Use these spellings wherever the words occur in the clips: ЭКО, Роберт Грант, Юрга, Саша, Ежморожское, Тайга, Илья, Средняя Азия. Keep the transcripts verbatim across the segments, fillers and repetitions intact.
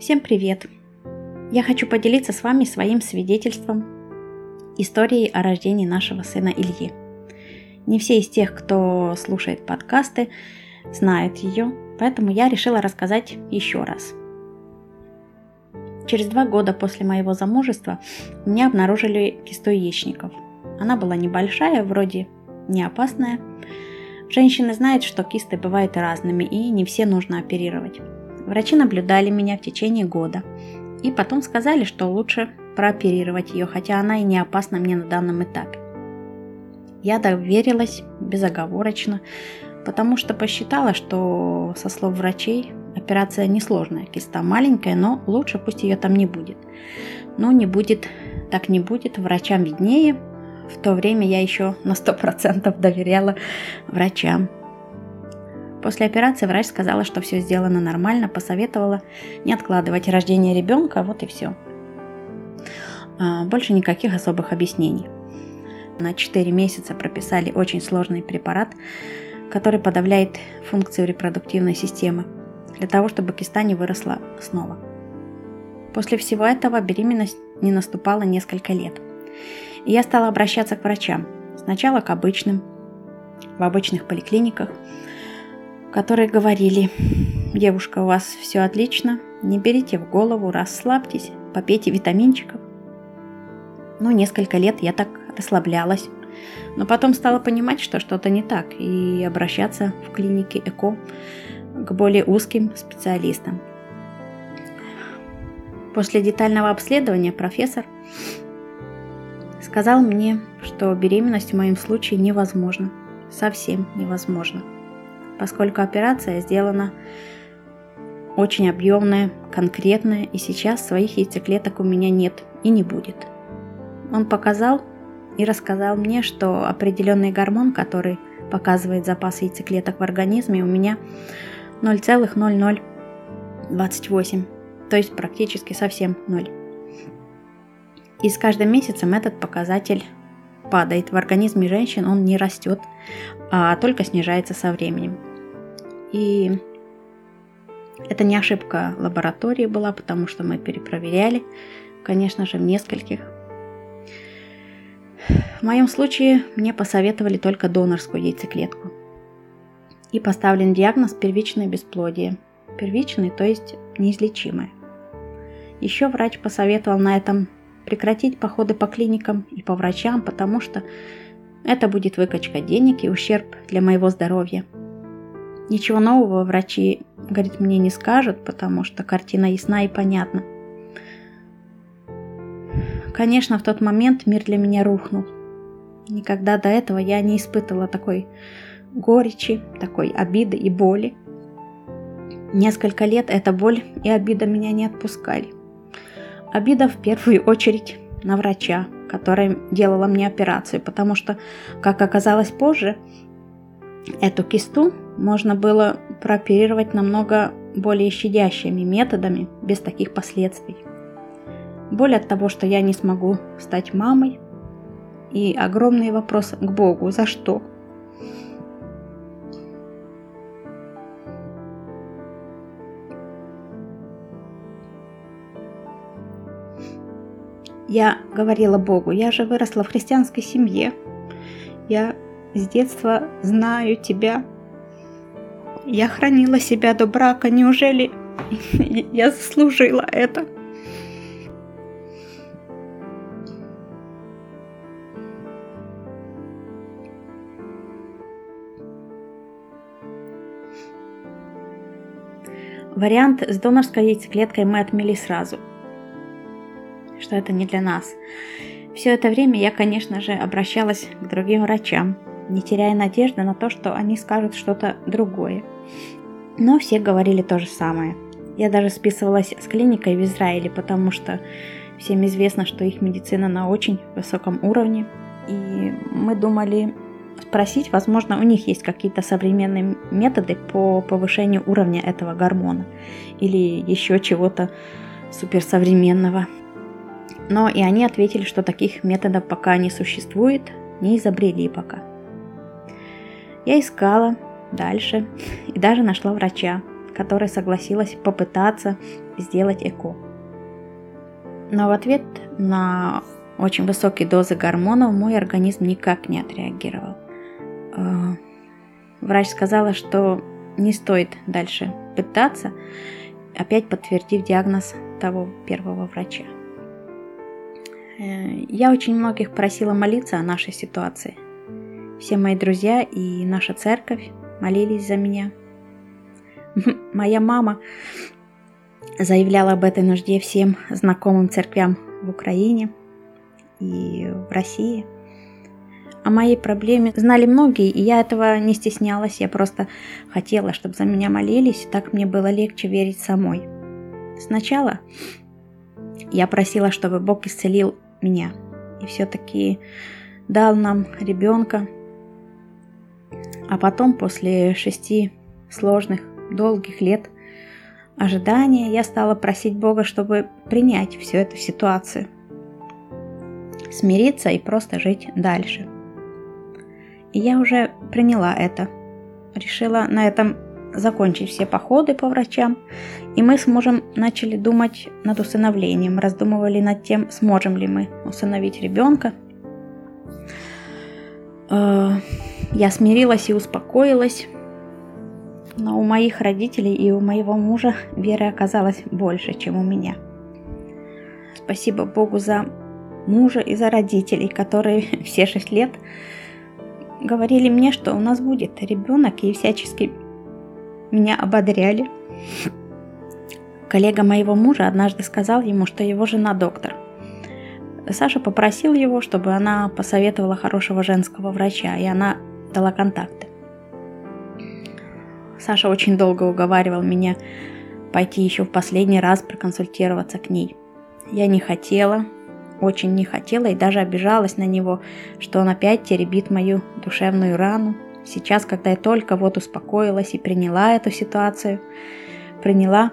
Всем привет! Я хочу поделиться с вами своим свидетельством, историей о рождении нашего сына Ильи. Не все из тех, кто слушает подкасты, знают ее, поэтому я решила рассказать еще раз. Через два года после моего замужества у меня обнаружили кисту яичников. Она была небольшая, вроде не опасная. Женщины знают, что кисты бывают разными, и не все нужно оперировать. Врачи наблюдали меня в течение года, и потом сказали, что лучше прооперировать ее, хотя она и не опасна мне на данном этапе. Я доверилась безоговорочно, потому что посчитала, что, со слов врачей, операция несложная, киста маленькая, но лучше пусть ее там не будет. Но не будет, так не будет, врачам виднее. В то время я еще на сто процентов доверяла врачам. После операции врач сказала, что все сделано нормально, посоветовала не откладывать рождение ребенка, вот и все. Больше никаких особых объяснений. На четыре месяца прописали очень сложный препарат, который подавляет функцию репродуктивной системы, для того, чтобы киста не выросла снова. После всего этого беременность не наступала несколько лет. И я стала обращаться к врачам. Сначала к обычным, в обычных поликлиниках, которые говорили: девушка, у вас все отлично, не берите в голову, расслабьтесь, попейте витаминчиков. Ну, несколько лет я так расслаблялась, но потом стала понимать, что что-то не так, и обращаться в клинике ЭКО к более узким специалистам. После детального обследования профессор сказал мне, что беременность в моем случае невозможна, совсем невозможна, поскольку операция сделана очень объемная, конкретная, и сейчас своих яйцеклеток у меня нет и не будет. Он показал и рассказал мне, что определенный гормон, который показывает запас яйцеклеток в организме, у меня ноль целых ноль ноль двадцать восемь, то есть практически совсем ноль. И с каждым месяцем этот показатель падает. В организме женщин он не растет, а только снижается со временем. И это не ошибка лаборатории была, потому что мы перепроверяли, конечно же, в нескольких. В моем случае мне посоветовали только донорскую яйцеклетку. И поставлен диагноз первичное бесплодие. Первичное, то есть неизлечимое. Еще врач посоветовал на этом прекратить походы по клиникам и по врачам, потому что это будет выкачка денег и ущерб для моего здоровья. Ничего нового врачи, говорит, мне не скажут, потому что картина ясна и понятна. Конечно, в тот момент мир для меня рухнул. Никогда до этого я не испытывала такой горечи, такой обиды и боли. Несколько лет эта боль и обида меня не отпускали. Обида в первую очередь на врача, которая делала мне операцию, потому что, как оказалось позже, эту кисту можно было прооперировать намного более щадящими методами, без таких последствий. Боль от того, что я не смогу стать мамой, и огромный вопрос к Богу: за что? Я говорила Богу: я же выросла в христианской семье, я с детства знаю тебя, я хранила себя до брака, неужели я заслужила это? Вариант с донорской яйцеклеткой мы отмели сразу, что это не для нас. Все это время я, конечно же, обращалась к другим врачам, не теряя надежды на то, что они скажут что-то другое. Но все говорили то же самое. Я даже списывалась с клиникой в Израиле, потому что всем известно, что их медицина на очень высоком уровне. И мы думали спросить, возможно, у них есть какие-то современные методы по повышению уровня этого гормона или еще чего-то суперсовременного. Но и они ответили, что таких методов пока не существует, не изобрели пока. Я искала дальше и даже нашла врача, которая согласилась попытаться сделать ЭКО. Но в ответ на очень высокие дозы гормонов мой организм никак не отреагировал. Врач сказала, что не стоит дальше пытаться, опять подтвердив диагноз того первого врача. Я очень многих просила молиться о нашей ситуации. Все мои друзья и наша церковь молились за меня. Моя мама заявляла об этой нужде всем знакомым церквям в Украине и в России. О моей проблеме знали многие, и я этого не стеснялась. Я просто хотела, чтобы за меня молились, и так мне было легче верить самой. Сначала я просила, чтобы Бог исцелил меня и все-таки дал нам ребенка. А потом, после шести сложных, долгих лет ожидания, я стала просить Бога, чтобы принять всю эту ситуацию, смириться и просто жить дальше. И я уже приняла это. Решила на этом закончить все походы по врачам. И мы с мужем начали думать над усыновлением. Раздумывали над тем, сможем ли мы усыновить ребенка. Я смирилась и успокоилась. Но у моих родителей и у моего мужа веры оказалось больше, чем у меня. Спасибо Богу за мужа и за родителей, которые все шесть лет говорили мне, что у нас будет ребенок, и всячески меня ободряли. Коллега моего мужа однажды сказал ему, что его жена доктор. Саша попросил его, чтобы она посоветовала хорошего женского врача, и она дала контакты. Саша очень долго уговаривал меня пойти еще в последний раз проконсультироваться к ней. Я не хотела, очень не хотела и даже обижалась на него, что он опять теребит мою душевную рану. Сейчас, когда я только вот успокоилась и приняла эту ситуацию, приняла,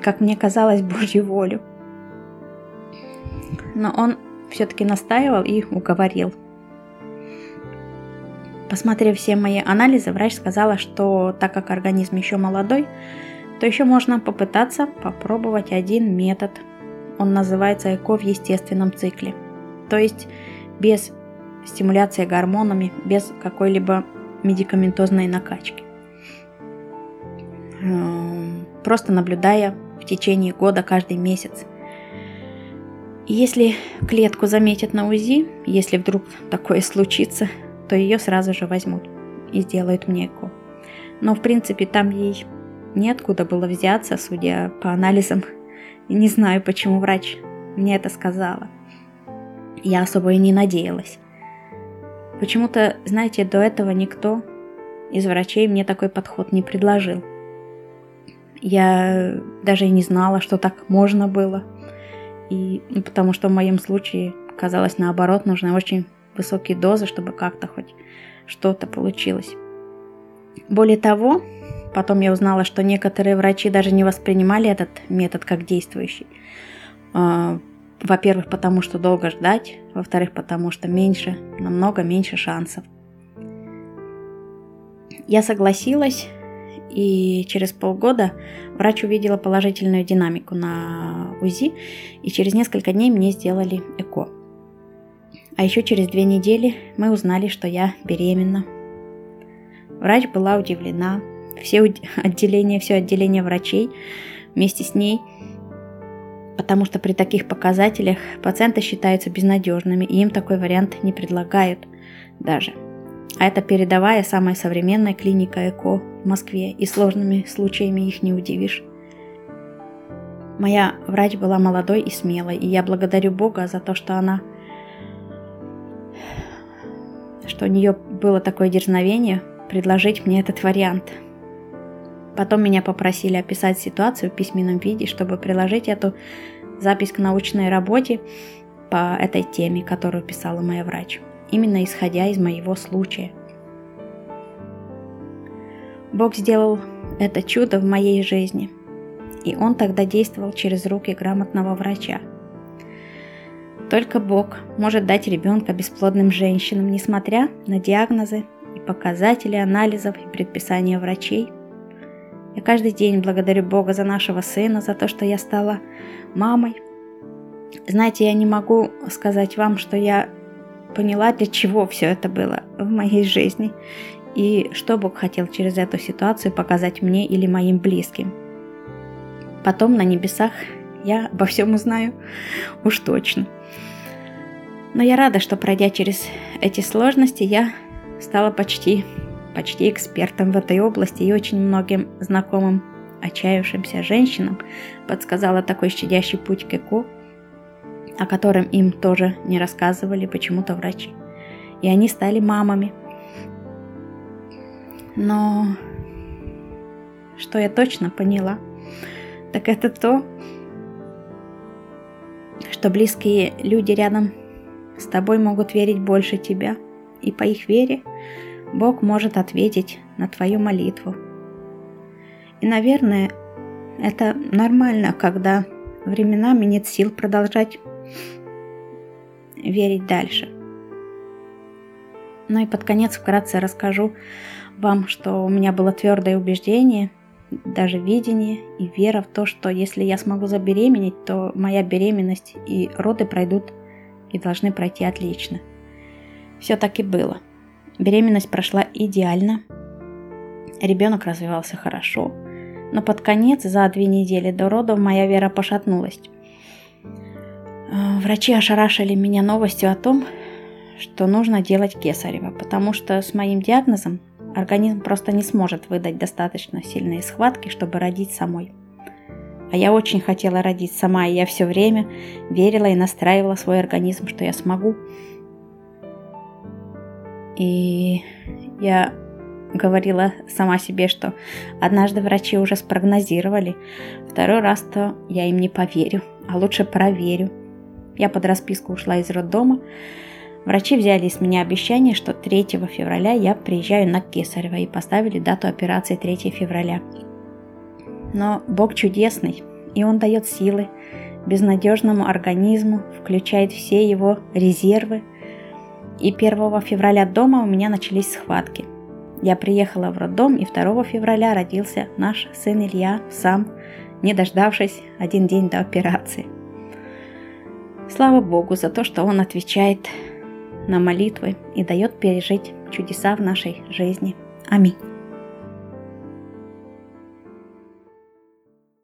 как мне казалось, Божью волю. Но он все-таки настаивал и уговорил. Посмотрев все мои анализы, врач сказала, что так как организм еще молодой, то еще можно попытаться попробовать один метод. Он называется ЭКО в естественном цикле. То есть без стимуляции гормонами, без какой-либо медикаментозной накачки. Просто наблюдая в течение года каждый месяц. Если клетку заметят на УЗИ, если вдруг такое случится, то ее сразу же возьмут и сделают мне ЭКО. Но в принципе там ей неоткуда было взяться, судя по анализам. И не знаю, почему врач мне это сказала. Я особо и не надеялась. Почему-то, знаете, до этого никто из врачей мне такой подход не предложил. Я даже и не знала, что так можно было. И потому что в моем случае, казалось, наоборот, нужны очень высокие дозы, чтобы как-то хоть что-то получилось. Более того, потом я узнала, что некоторые врачи даже не воспринимали этот метод как действующий. Во-первых, потому что долго ждать. Во-вторых, потому что меньше, намного меньше шансов. Я согласилась, и через полгода врач увидела положительную динамику на УЗИ, и через несколько дней мне сделали ЭКО. А еще через две недели мы узнали, что я беременна. Врач была удивлена. Все отделения, все отделение врачей вместе с ней, потому что при таких показателях пациенты считаются безнадежными, и им такой вариант не предлагают даже. А это передовая, самая современная клиника ЭКО в Москве, и сложными случаями их не удивишь. Моя врач была молодой и смелой, и я благодарю Бога за то, что она, что у нее было такое дерзновение предложить мне этот вариант. Потом меня попросили описать ситуацию в письменном виде, чтобы приложить эту запись к научной работе по этой теме, которую писала моя врач, именно исходя из моего случая. Бог сделал это чудо в моей жизни, и Он тогда действовал через руки грамотного врача. Только Бог может дать ребенка бесплодным женщинам, несмотря на диагнозы и показатели анализов и предписания врачей. Я каждый день благодарю Бога за нашего сына, за то, что я стала мамой. Знаете, я не могу сказать вам, что я поняла, для чего все это было в моей жизни и что Бог хотел через эту ситуацию показать мне или моим близким. Потом на небесах я обо всем узнаю уж точно. Но я рада, что, пройдя через эти сложности, я стала почти, почти экспертом в этой области и очень многим знакомым отчаявшимся женщинам подсказала такой щадящий путь к ЭКО, о котором им тоже не рассказывали почему-то врачи. И они стали мамами. Но что я точно поняла, так это то, что близкие люди рядом с тобой могут верить больше тебя. И по их вере Бог может ответить на твою молитву. И, наверное, это нормально, когда временами нет сил продолжать верить дальше. Ну и под конец вкратце расскажу вам, что у меня было твердое убеждение, даже видение и вера в то, что если я смогу забеременеть, то моя беременность и роды пройдут и должны пройти отлично. Все так и было. Беременность прошла идеально, ребенок развивался хорошо, но под конец, за две недели до родов, моя вера пошатнулась. Врачи ошарашили меня новостью о том, что нужно делать кесарево, потому что с моим диагнозом организм просто не сможет выдать достаточно сильные схватки, чтобы родить самой. А я очень хотела родить сама, и я все время верила и настраивала свой организм, что я смогу. И я говорила сама себе, что однажды врачи уже спрогнозировали, второй раз-то я им не поверю, а лучше проверю. Я под расписку ушла из роддома. Врачи взяли с меня обещание, что третьего февраля я приезжаю на кесарево, и поставили дату операции третьего февраля. Но Бог чудесный, и Он дает силы безнадежному организму, включает все его резервы. И первого февраля дома у меня начались схватки. Я приехала в роддом, и второго февраля родился наш сын Илья, сам, не дождавшись один день до операции. Слава Богу за то, что Он отвечает на молитвы и дает пережить чудеса в нашей жизни. Аминь.